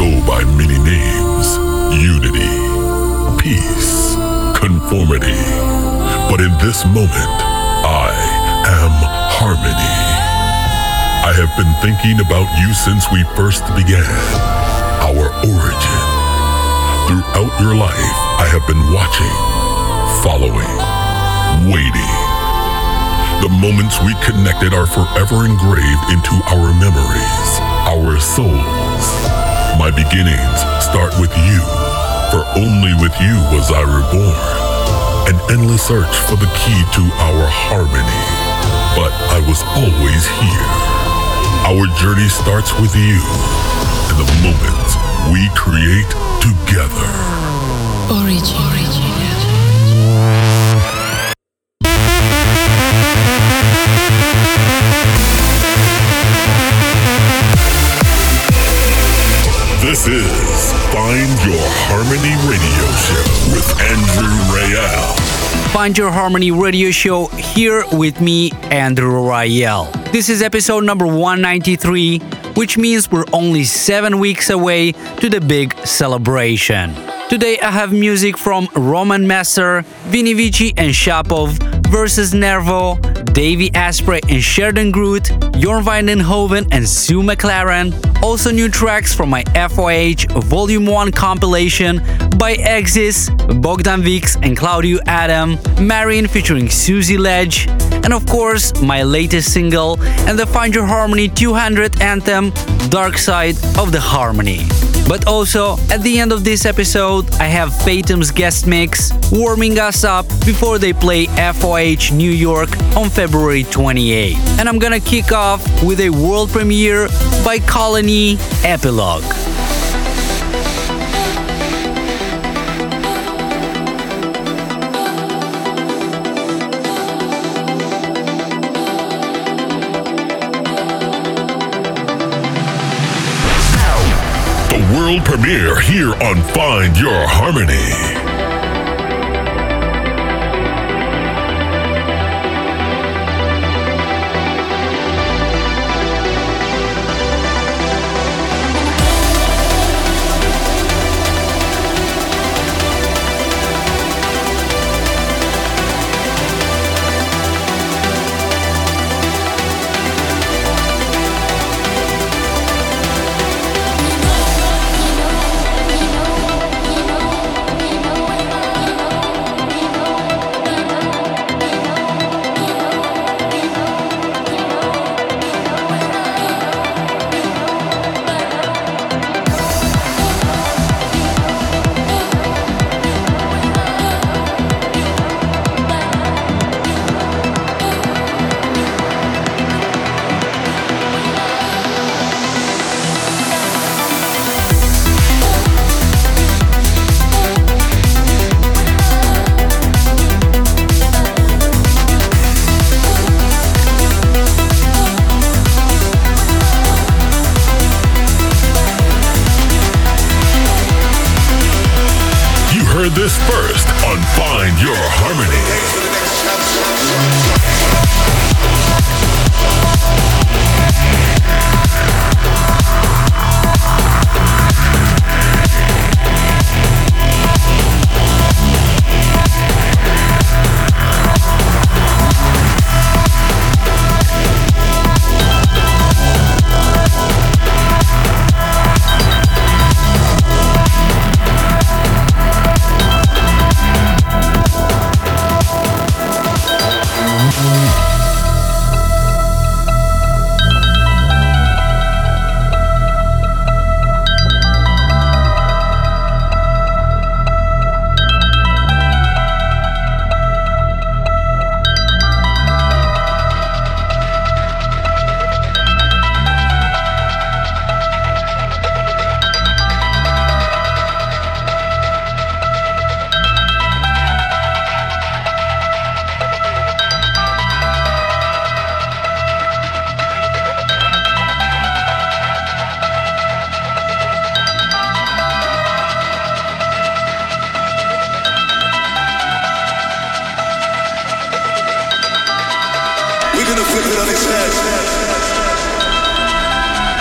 go by many names: unity, peace, conformity. But in this moment, I am harmony. I have been thinking about you since we first began, our origin. Throughout your life, I have been watching, following, waiting. The moments we connected are forever engraved into our memories, our souls. My beginnings start with you, for only with you was I reborn. An endless search for the key to our harmony. But I was always here. Our journey starts with you and the moments we create together. Origin. This is Find Your Harmony Radio Show with Andrew Rayel. Find Your Harmony Radio Show here with me, Andrew Rayel. This is episode number 193, which means we're only 7 weeks away to the big celebration. Today I have music from Roman Messer, Vini Vici and Shapov versus Nervo, Davey Asprey and Sheridan Groot, Jorn van Deynhoven and Sue McLaren. Also new tracks from my FOH Volume 1 compilation by Exis, Bogdan Vicks and Claudio Adam, Marien featuring Suzy Ledge, and of course my latest single and the Find Your Harmony 200 anthem, Dark Side of the Harmony. But also, at the end of this episode, I have Fatum's guest mix warming us up before they play FOH New York on February 28th. And I'm gonna kick off with a world premiere by Colony Epilogue. Premiere here on Find Your Harmony. This first on Find Your Harmony.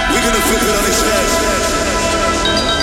We're gonna flip it on its head.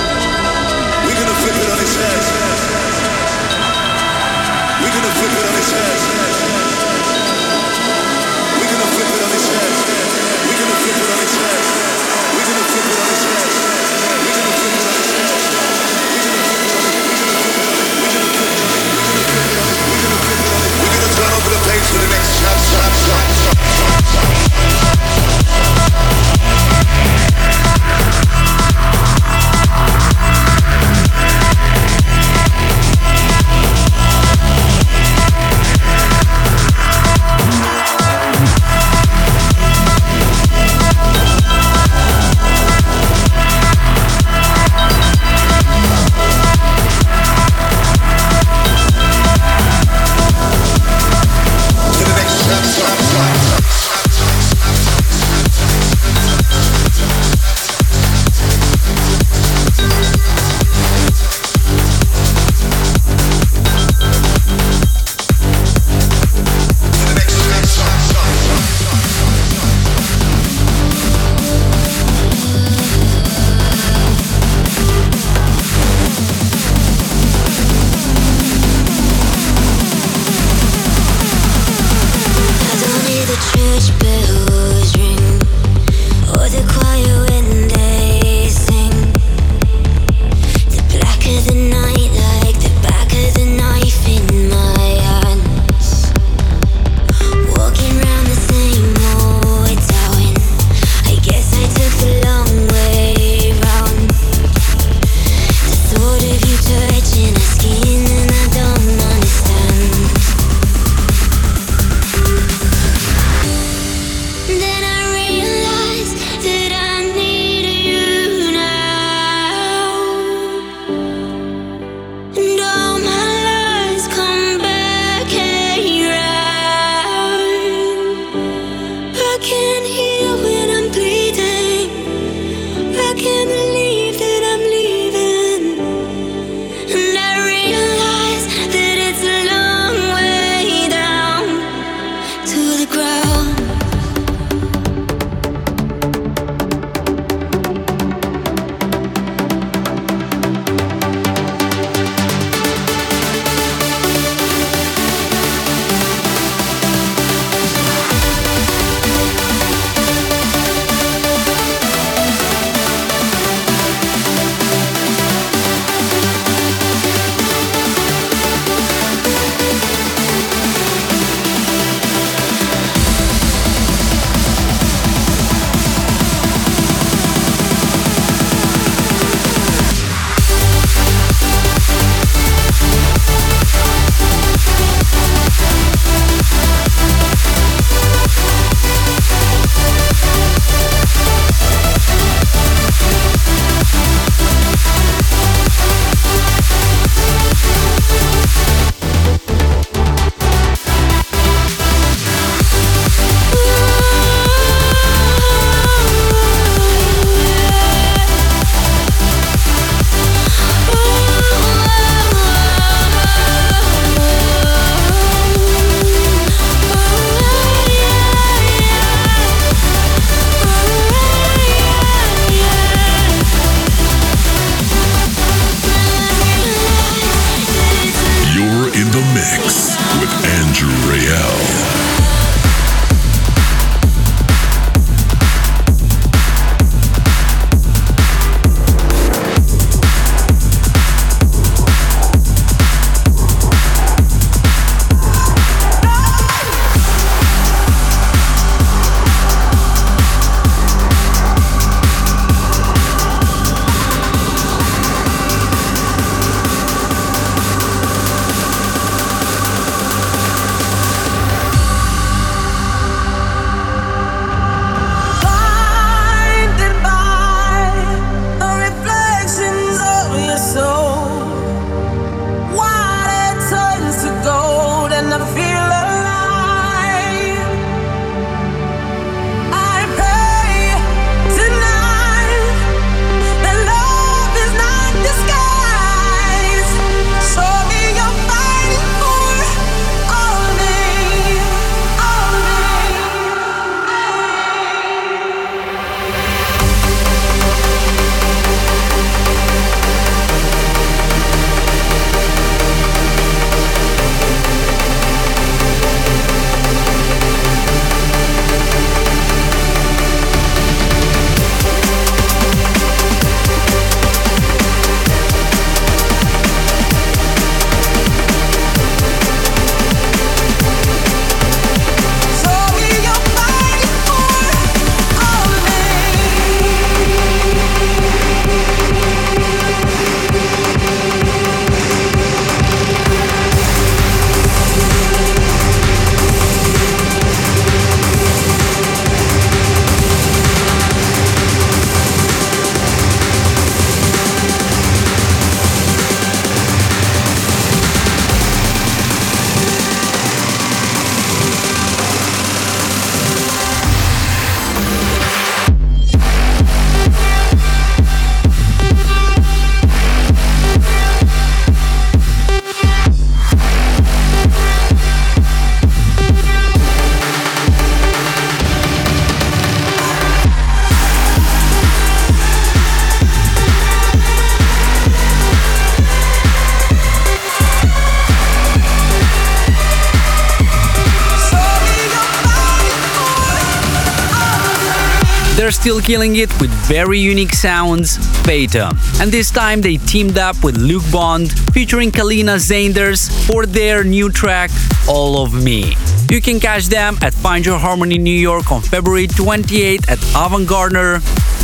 They're still killing it with very unique sounds, Fatum. And this time they teamed up with Luke Bond featuring Kalina Zanders for their new track, All of Me. You can catch them at Find Your Harmony New York on February 28 at Avant Gardner,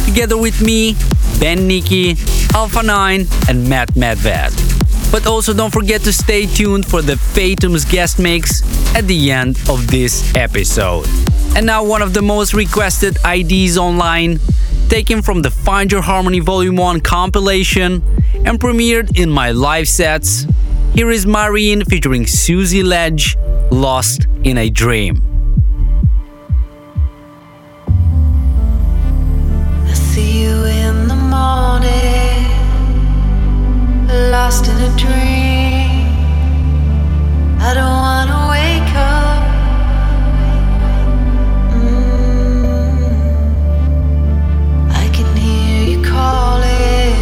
together with me, Ben Nicky, Alpha9 and Matt Medved. But also don't forget to stay tuned for the Fatum's guest mix at the end of this episode. And now one of the most requested IDs online, taken from the Find Your Harmony Volume 1 compilation and premiered in my live sets. Here is Marien featuring Suzy Ledge, Lost in a Dream. I see you in the morning, lost in a dream. I don't want to wake up. I can hear you calling.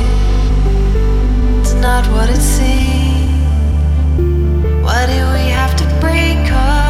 It's not what it seems. Why do we have to break up?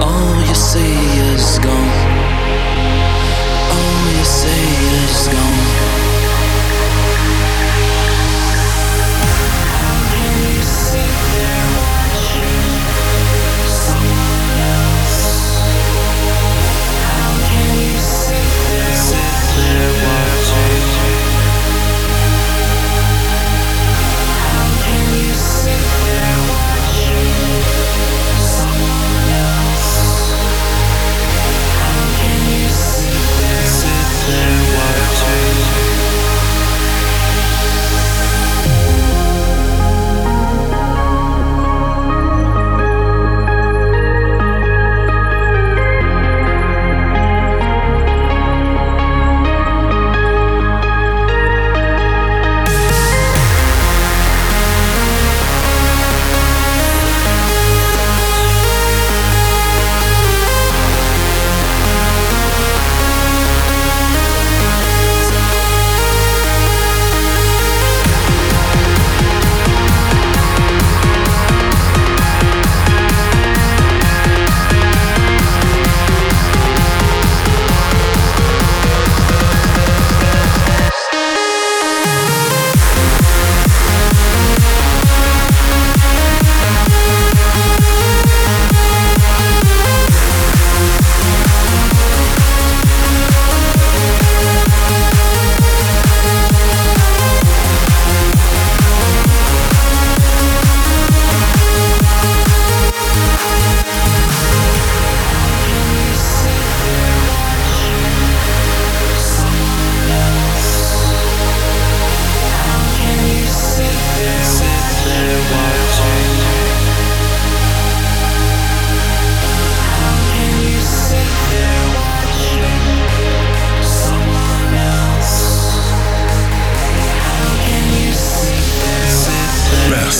All you see is gone.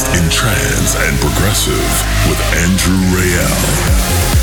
Exes in Trance and Progressive with Andrew Rayel.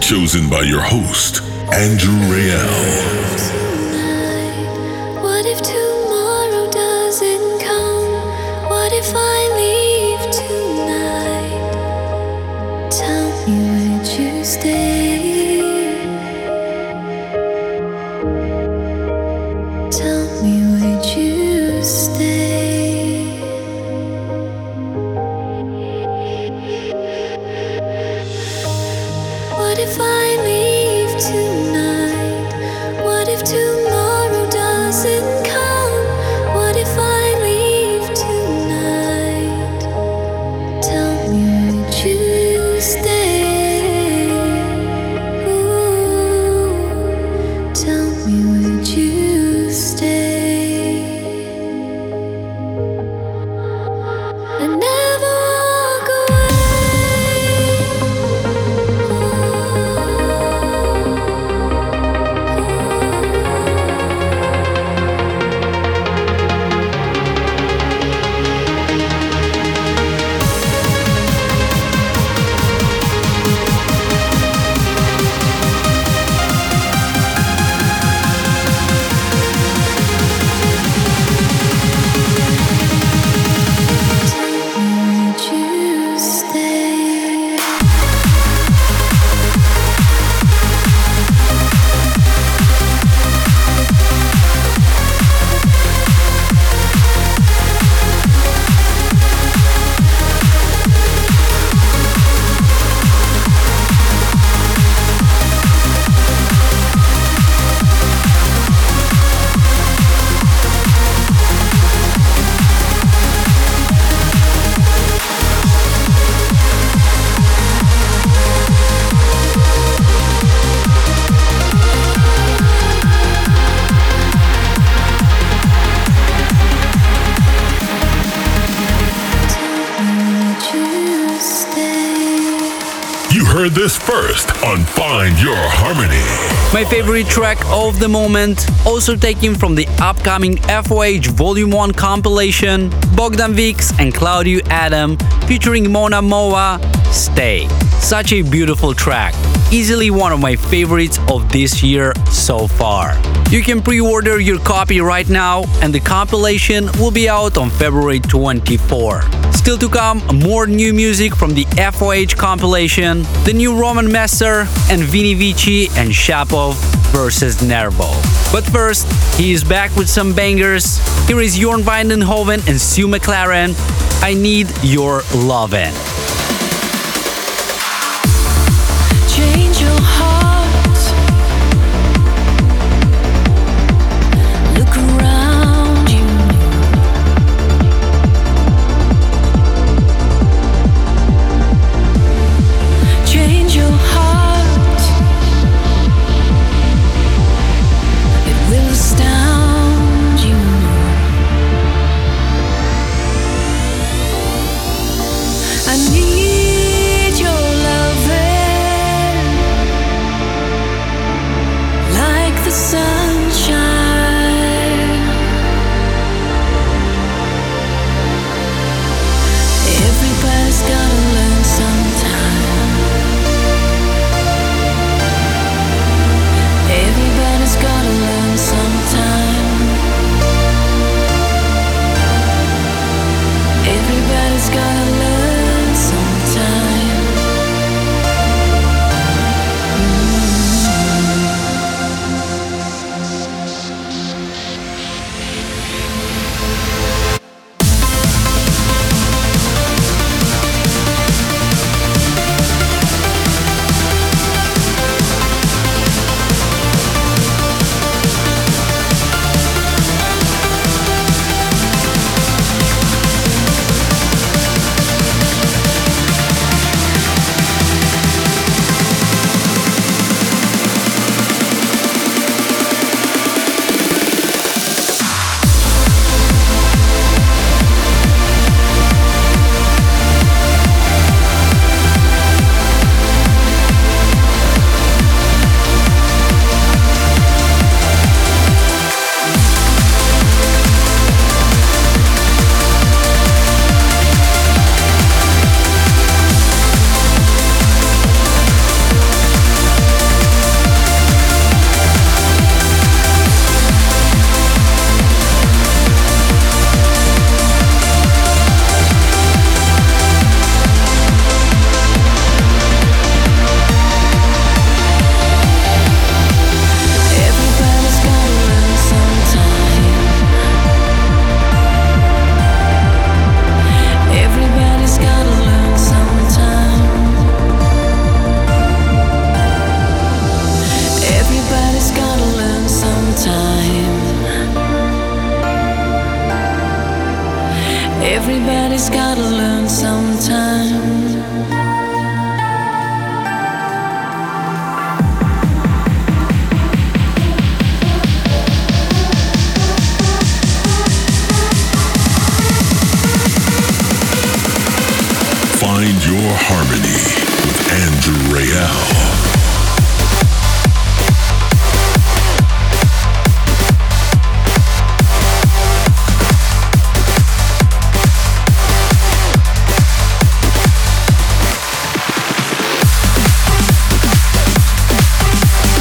Chosen by your host, Andrew Rayel. Tomorrow doesn't come. What if I leave tonight? heard this first on Find Your Harmony. My favorite track of the moment, also taken from the upcoming FOH Volume 1 compilation, Bogdan Vicks and Claudio Adam featuring Mona Moa, Stay. Such a beautiful track, easily one of my favorites of this year so far. You can pre-order your copy right now, and the compilation will be out on February 24. Still to come, more new music from the FOH compilation, the new Roman Messer, and Vini Vici and Shapov versus Nervo. But first, he is back with some bangers. Here is Jorn van Deynhoven and Sue McLaren, I Need Your Lovin'. Change your heart.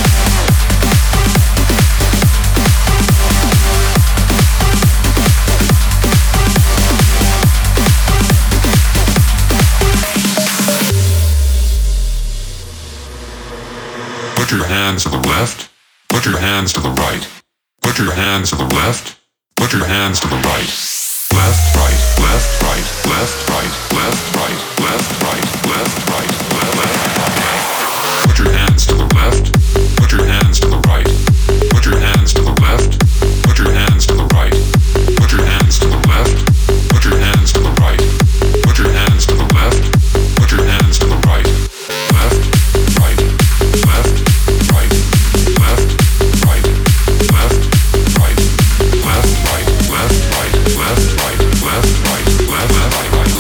Put your hands to the left, put your hands to the right, put your hands to the left, put your hands to the right. Left, right, left, right, left, right, left, right, left, right, left, right, left, right. Put your hands to the left, put your hands to the right, put your hands to the left, put your hands to the right, put your hands to the left, put your hands to the right, put your hands to the left, put your hands to the right. Left, right, left. Left, right, left, right, left, right, left, right.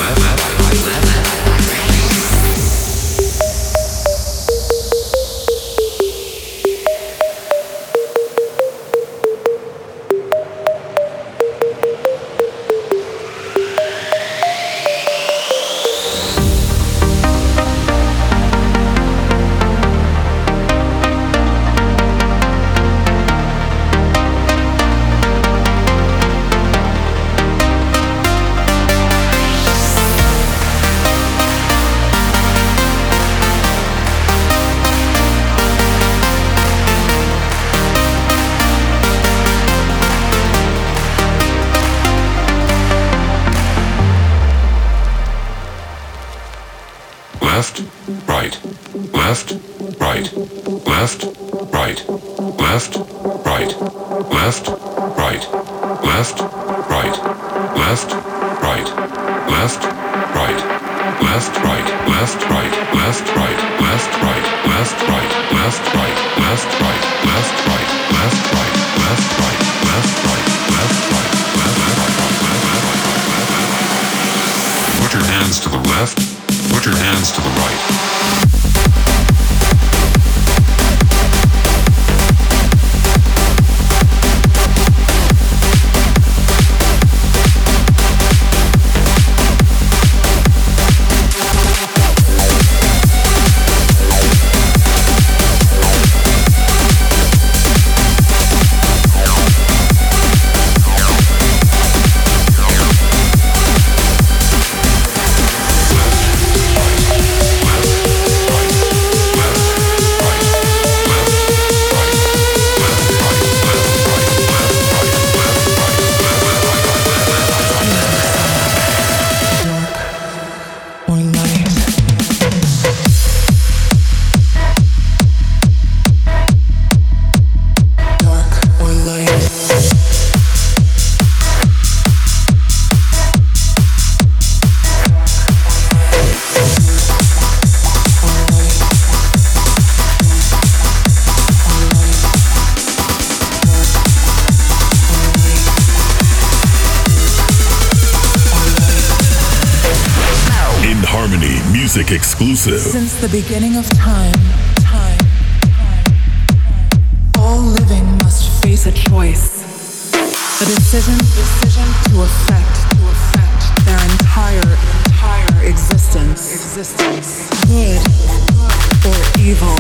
left, right, left, right, left, right, left, right, left, right, left, right, left, right, left, right. Left, right, left, right, left, right, left, right, left, right, left, right, left, right, left, right, left, right, left, right, left, right, left, right, left. Put your hands to the left, put your hands to the right. Exclusive. Since the beginning of time, all living must face a choice. The decision to affect their entire existence. Good or evil,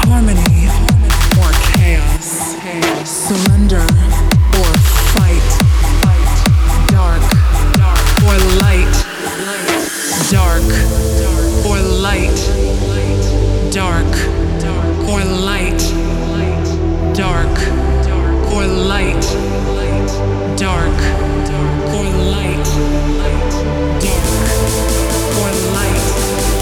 harmony or chaos, surrender or fight, dark or light. Dark or light, dark or light, dark or light, dark or light, dark or light.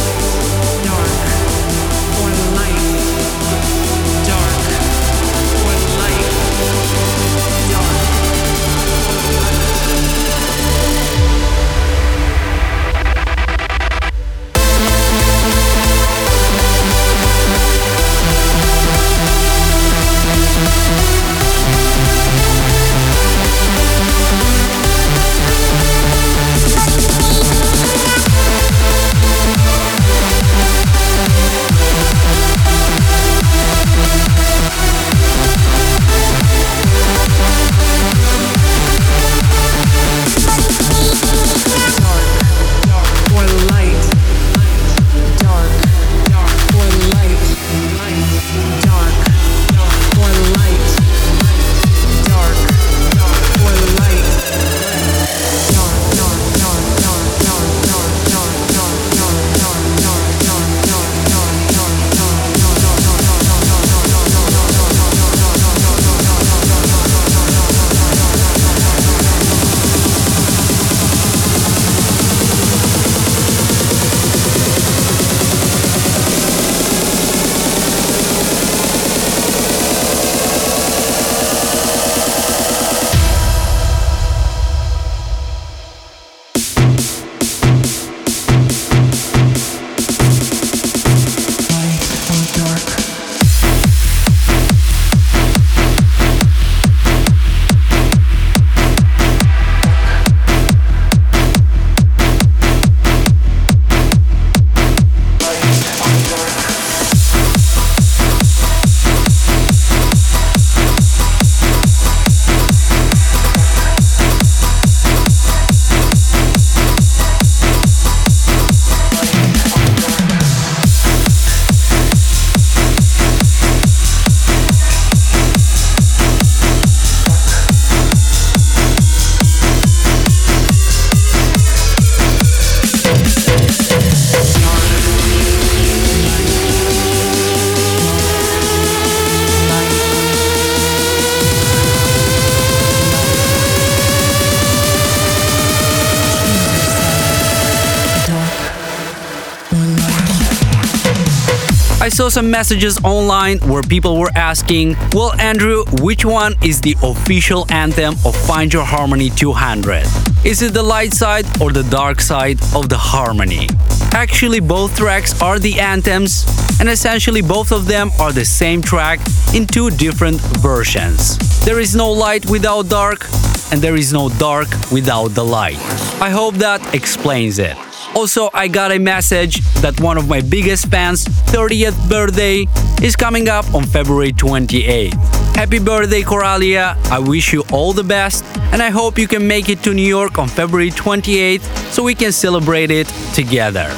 I saw some messages online where people were asking, well, Andrew, which one is the official anthem of Find Your Harmony 200? Is it the light side or the dark side of the harmony? Actually, both tracks are the anthems, and essentially both of them are the same track in two different versions. There is no light without dark, and there is no dark without the light. I hope that explains it. Also, I got a message that one of my biggest fans' 30th birthday is coming up on February 28th. Happy birthday, Coralia! I wish you all the best, and I hope you can make it to New York on February 28th so we can celebrate it together.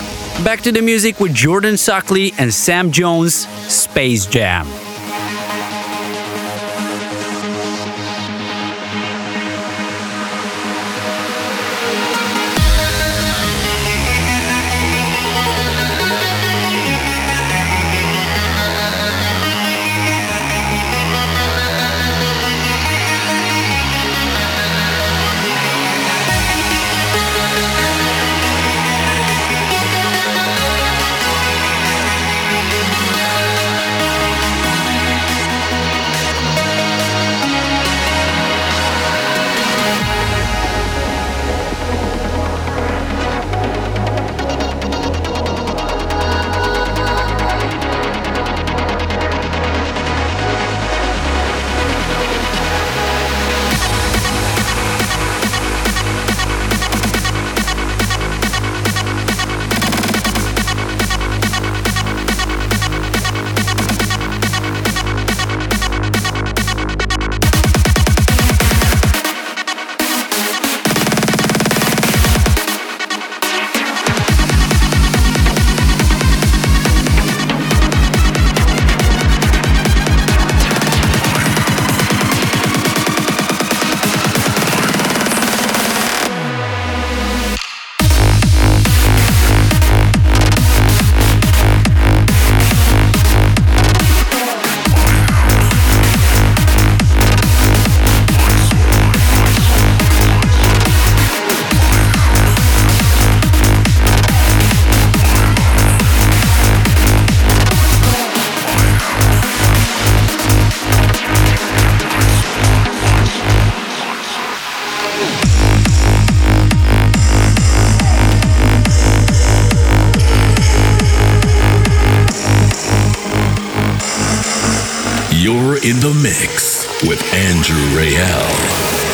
Back to the music with Jordan Suckley and Sam Jones, Space Jam. In the mix with Andrew Rayel.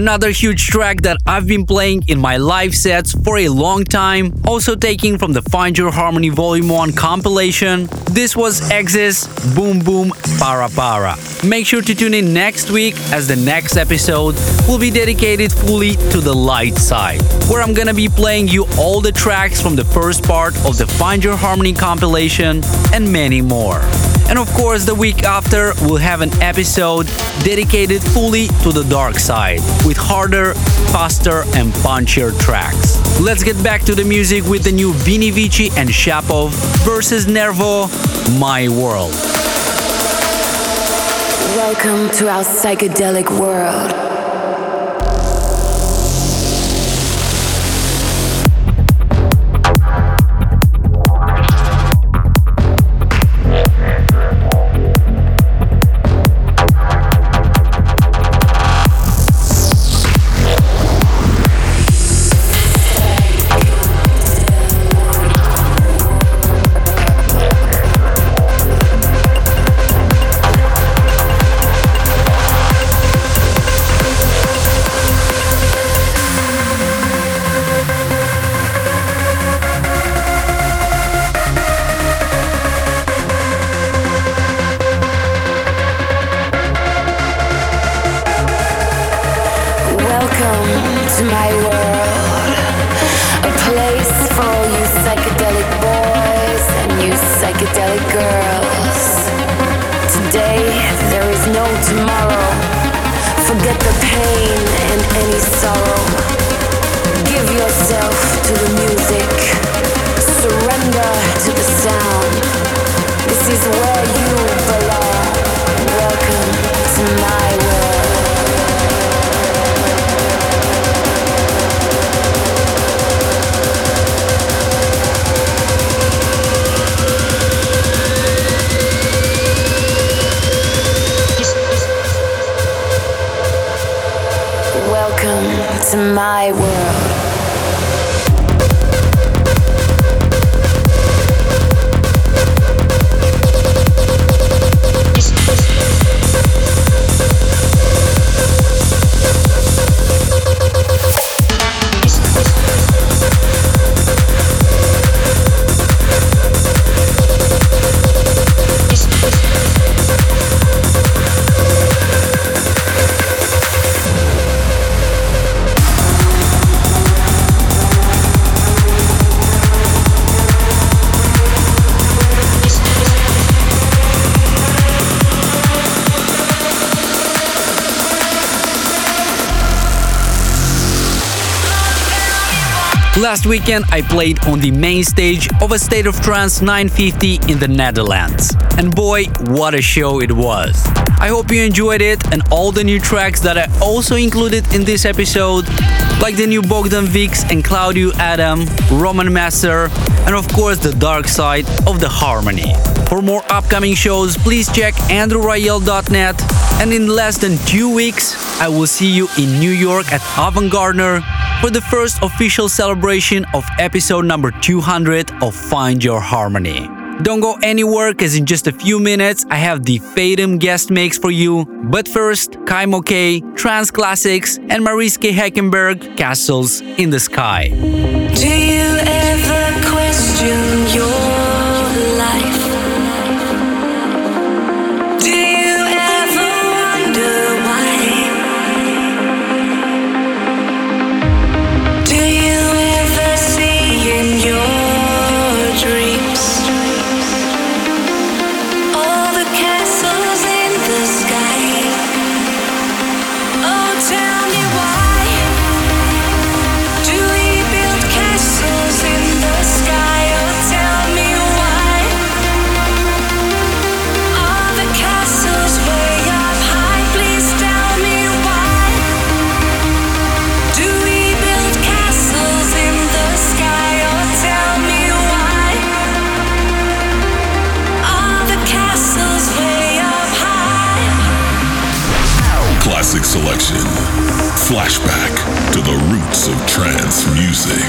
Another huge track that I've been playing in my live sets for a long time, also taking from the Find Your Harmony Volume 1 compilation. This was Exis, Boom Boom Para Para. Make sure to tune in next week, as the next episode will be dedicated fully to the light side, where I'm gonna be playing you all the tracks from the first part of the Find Your Harmony compilation and many more. And of course, the week after, we'll have an episode dedicated fully to the dark side, with harder, faster and punchier tracks. Let's get back to the music with the new Vini Vici and Shapov versus Nervo, My World. Welcome to our psychedelic world. Last weekend, I played on the main stage of a State of Trance 950 in the Netherlands. And boy, what a show it was. I hope you enjoyed it, and all the new tracks that I also included in this episode, like the new Bogdan Vicks and Claudio Adam, Roman Messer, and of course the dark side of the harmony. For more upcoming shows, please check andrewrayel.net. And in less than 2 weeks, I will see you in New York at Avant Gardner for the first official celebration of episode number 200 of Find Your Harmony. Don't go anywhere, cause in just a few minutes I have the Fatum guest mix for you. But first, Kai McKay, Trance Classics, and Mariska Heckenberg, Castles in the Sky. Do you ever question your selection. Flashback to the roots of trance music.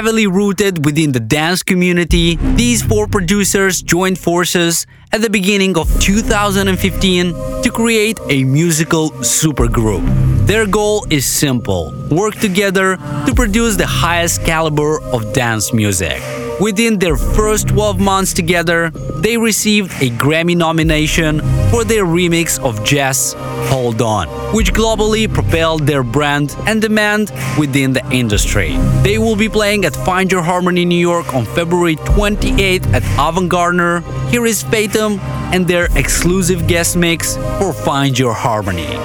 Heavily rooted within the dance community, these four producers joined forces at the beginning of 2015 to create a musical supergroup. Their goal is simple: work together to produce the highest caliber of dance music. Within their first 12 months together, they received a Grammy nomination for their remix of Jess, Hold On, which globally propelled their brand and demand within the industry. They will be playing at Find Your Harmony New York on February 28th at Avant Gardner. Here is Fatum and their exclusive guest mix for Find Your Harmony.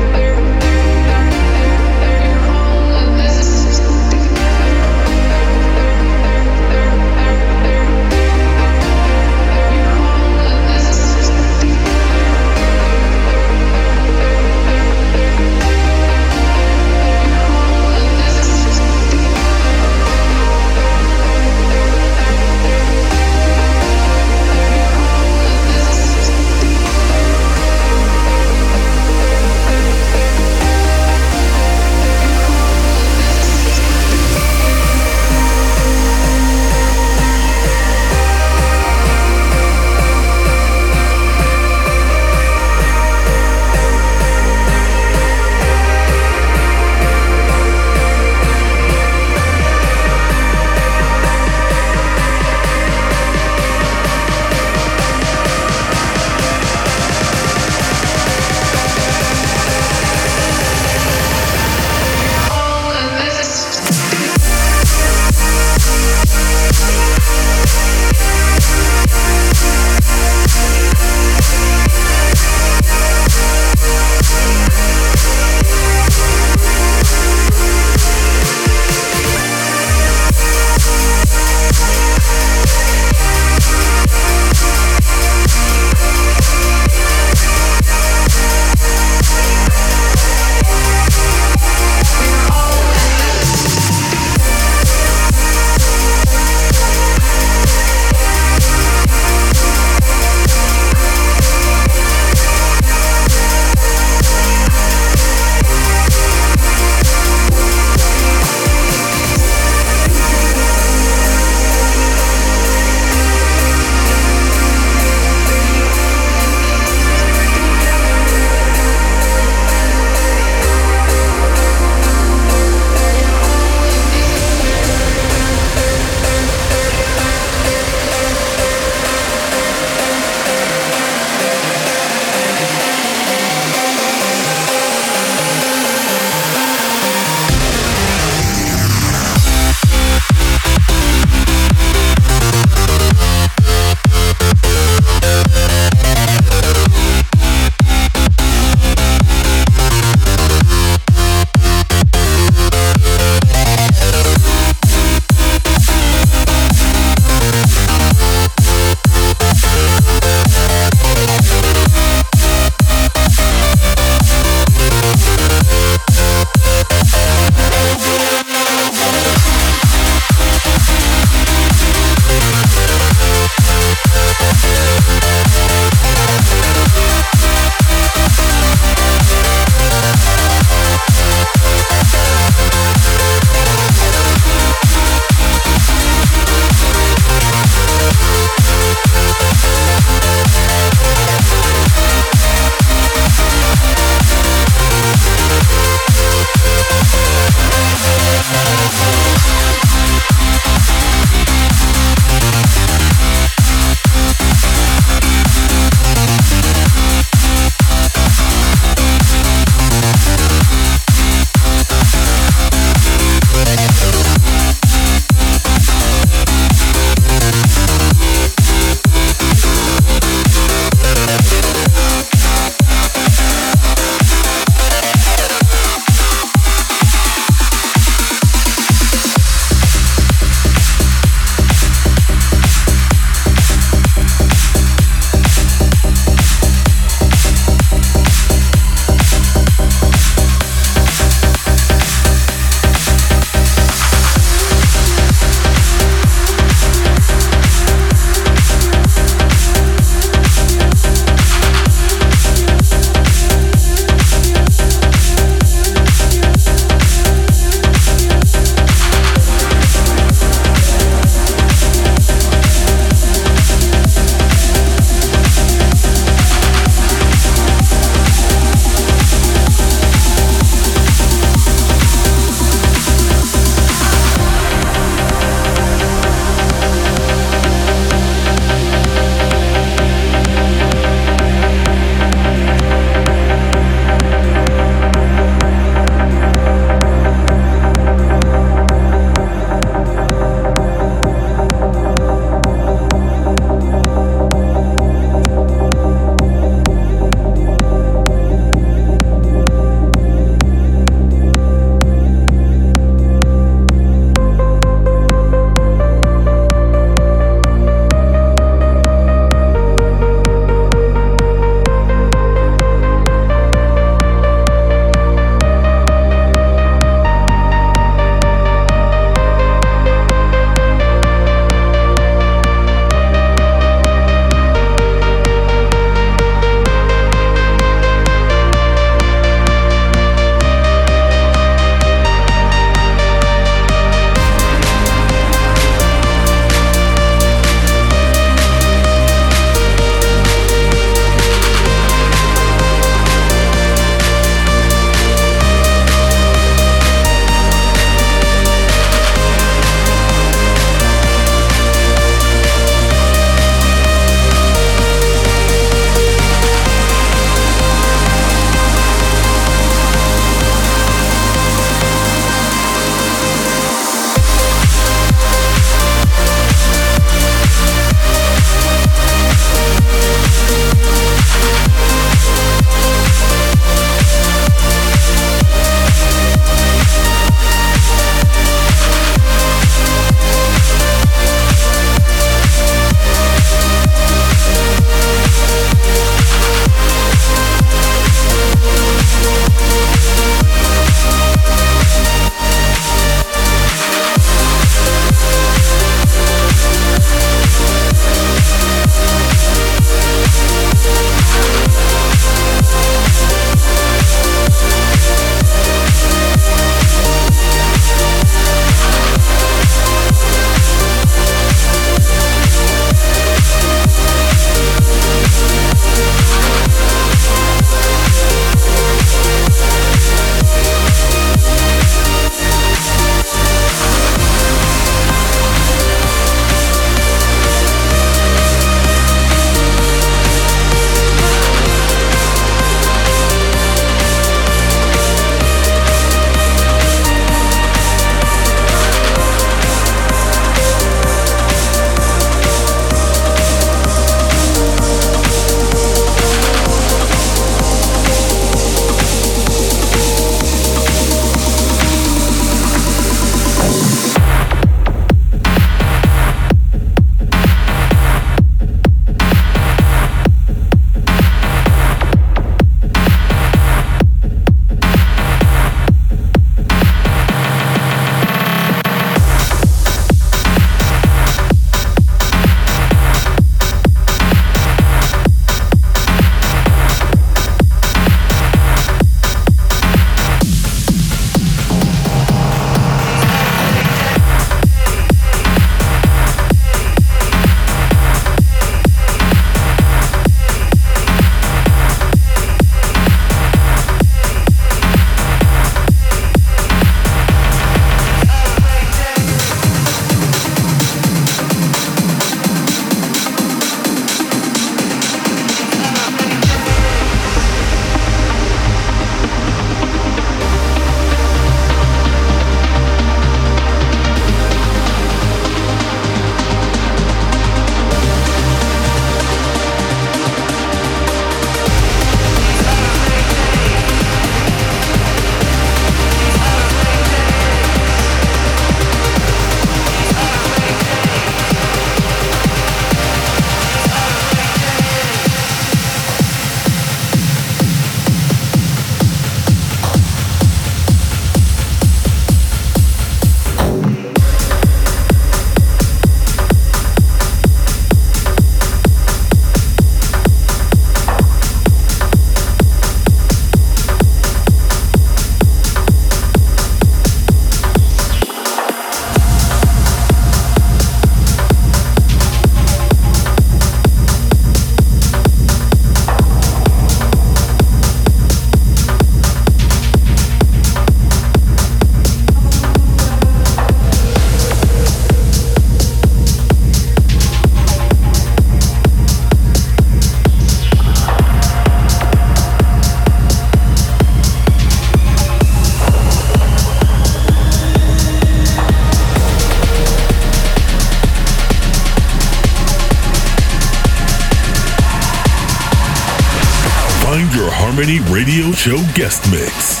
Harmony Radio Show guest mix.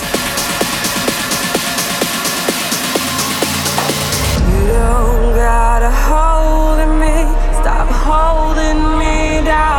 You don't got a hold on me. Stop holding me down.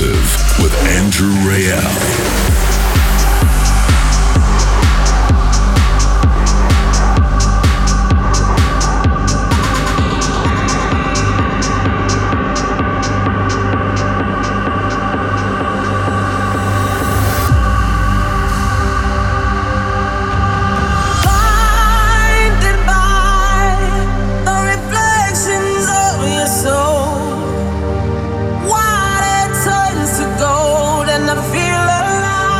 Massive with Andrew Rayel. Feel alive.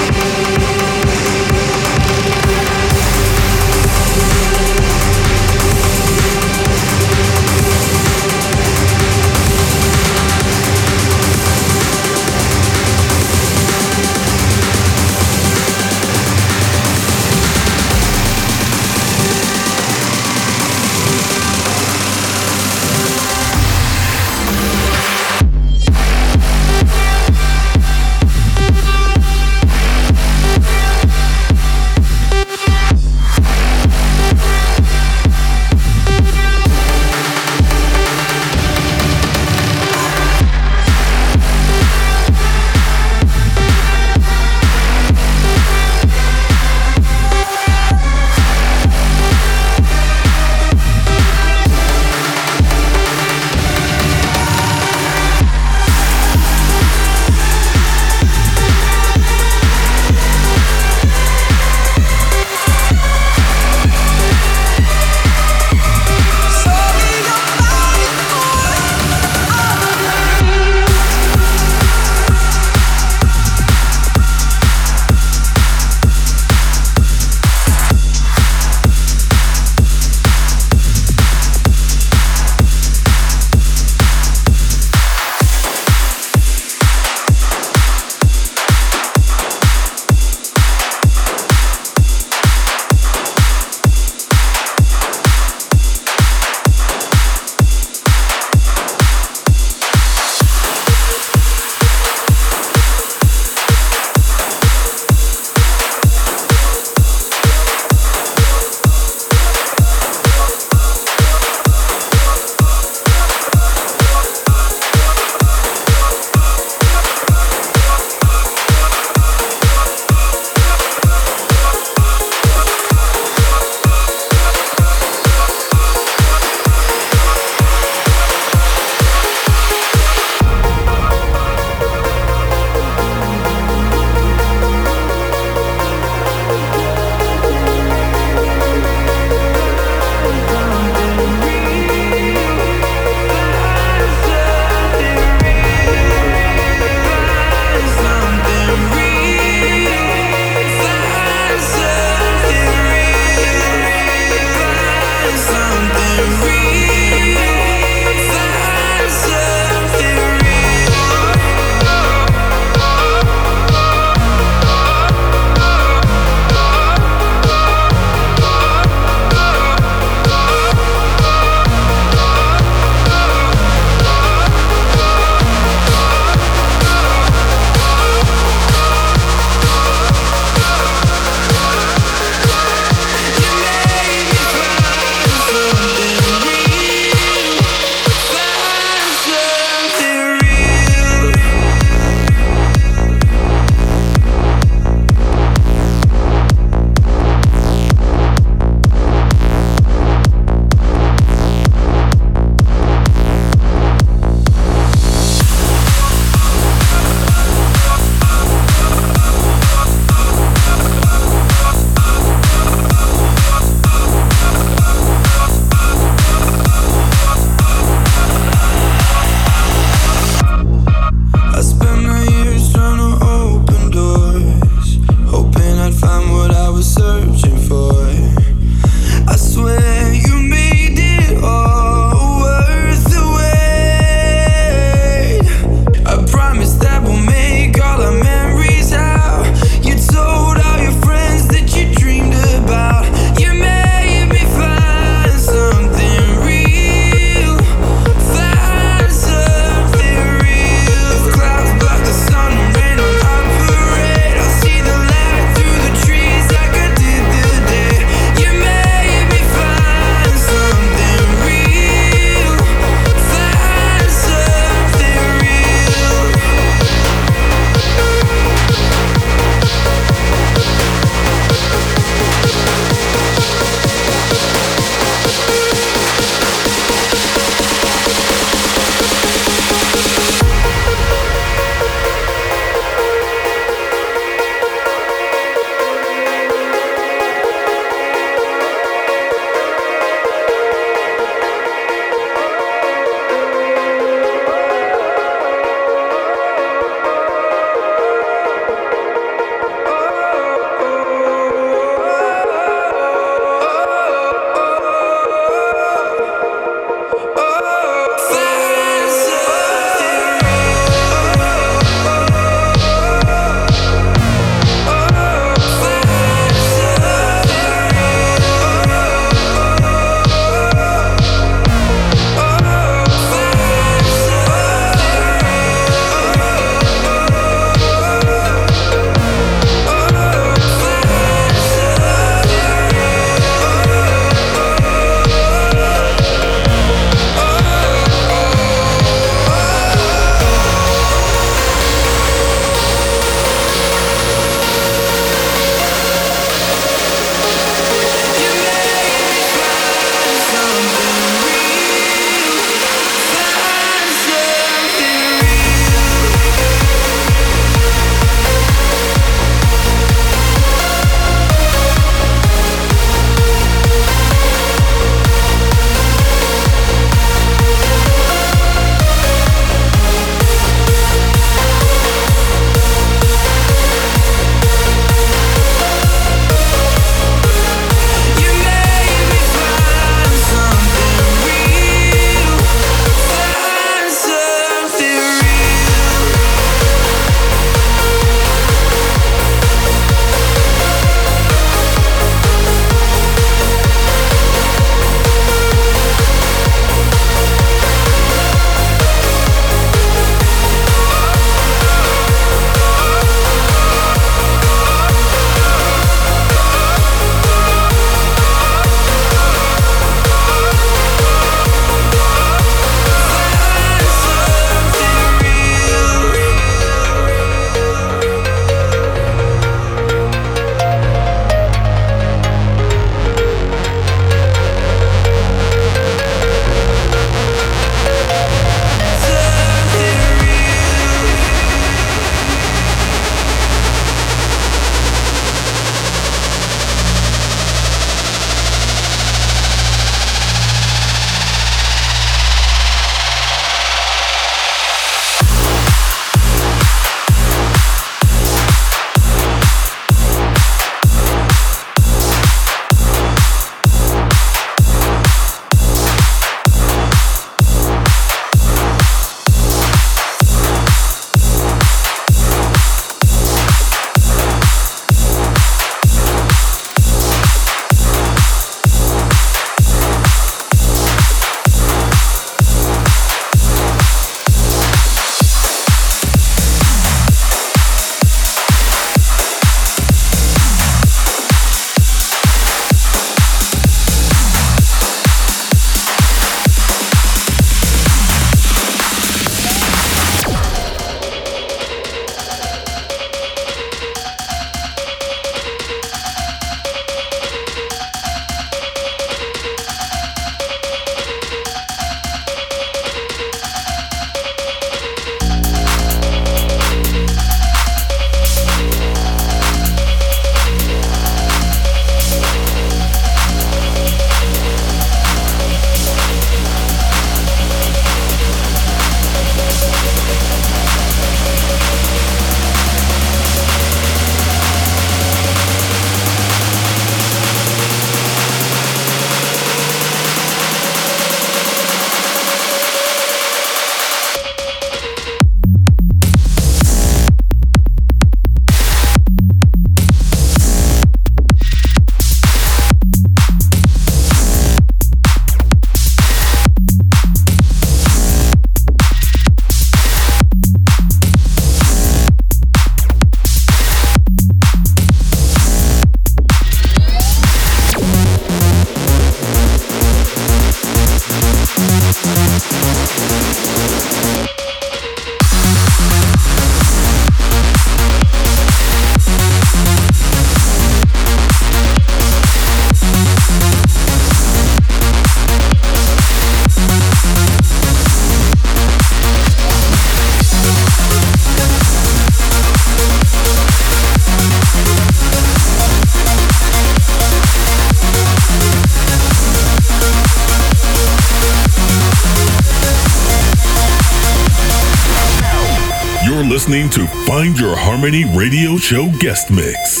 listening to Find Your Harmony Radio Show Guest Mix.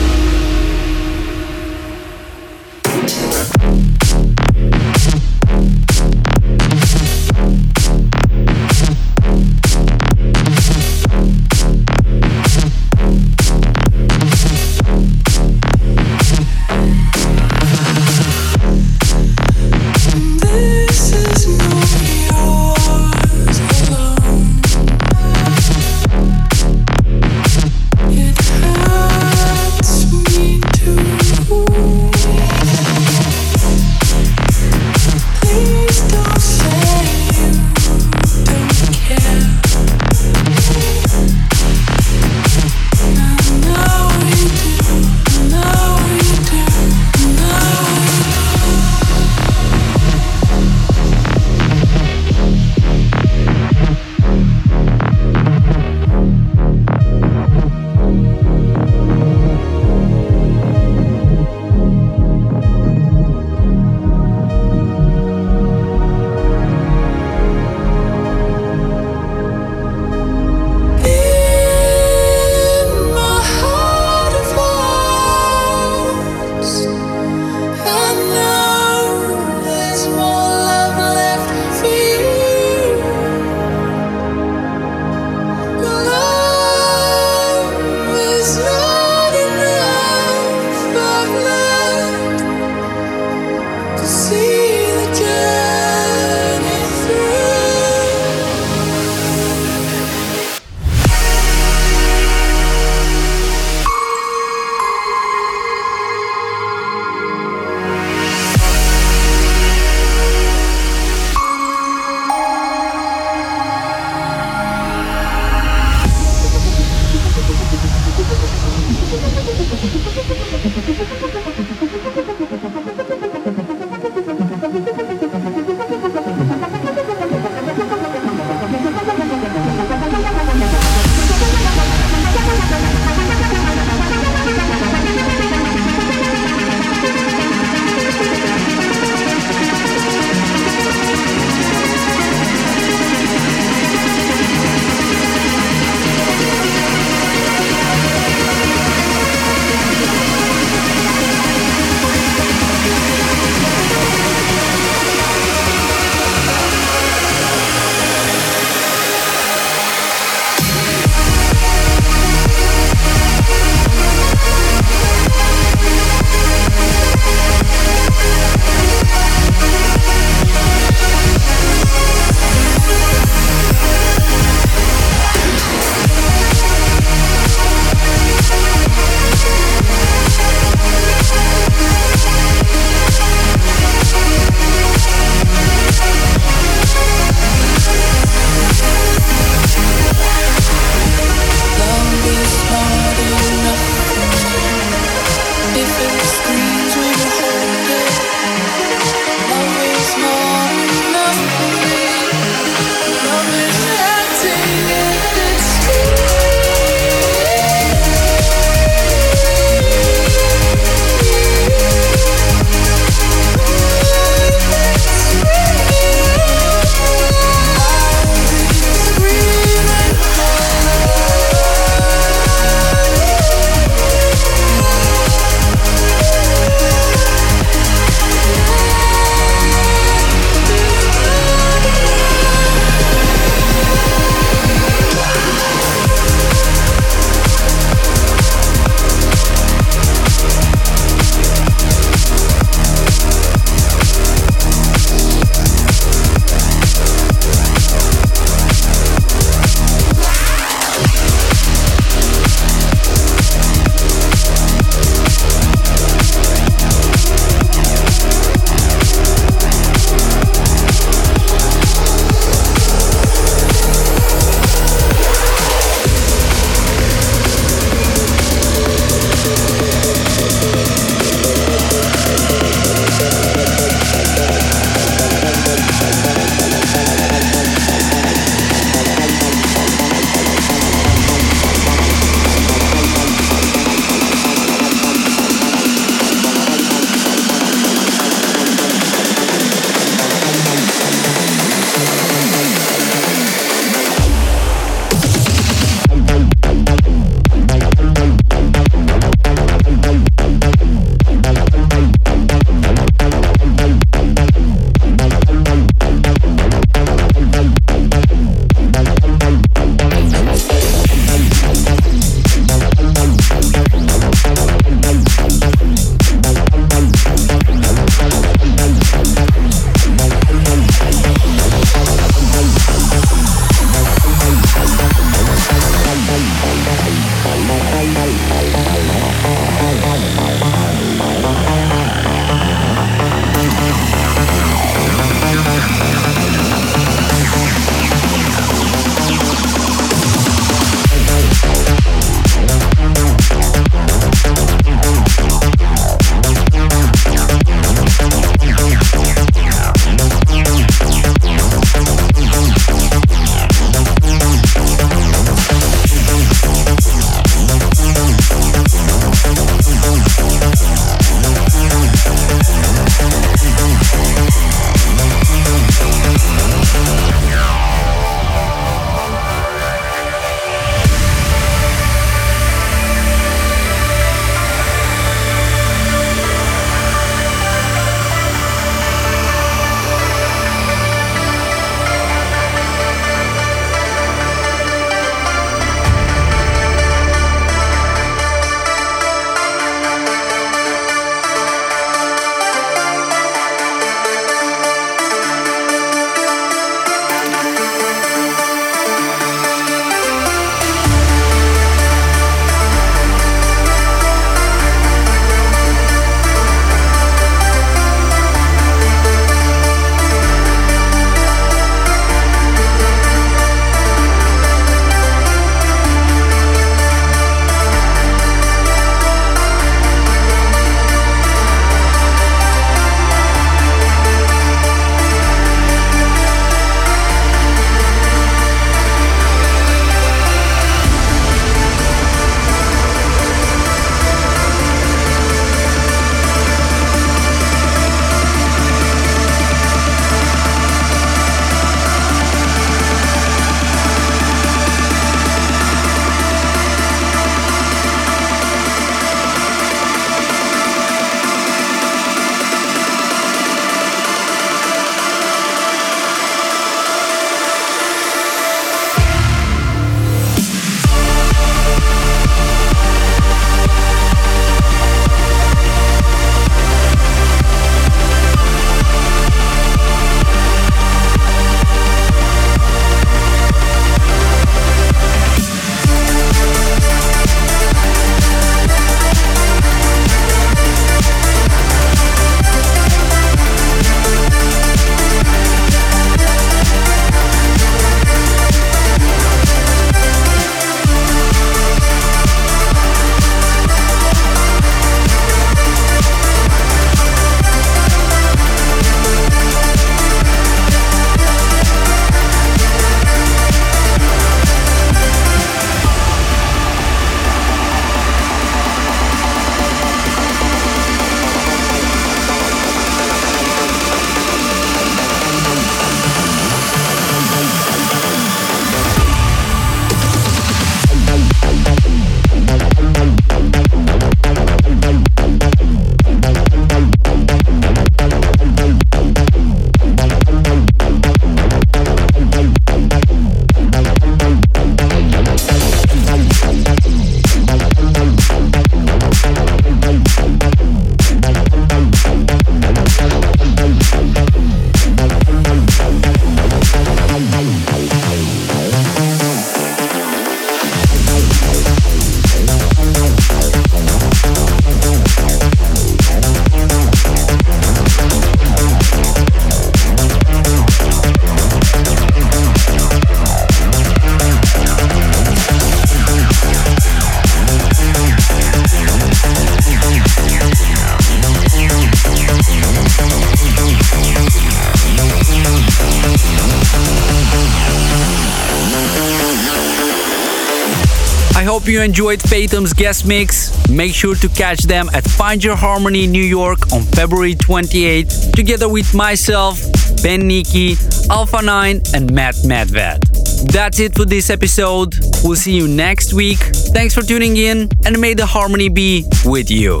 hope you enjoyed Fatum's guest mix. Make sure to catch them at Find Your Harmony in New York on February 28th, together with myself, Ben Nicky, Alpha9 and Matt Medved. That's it for this episode. We'll see you next week. Thanks for tuning in, and may the harmony be with you.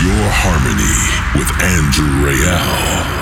Your Harmony with Andrew Rayel.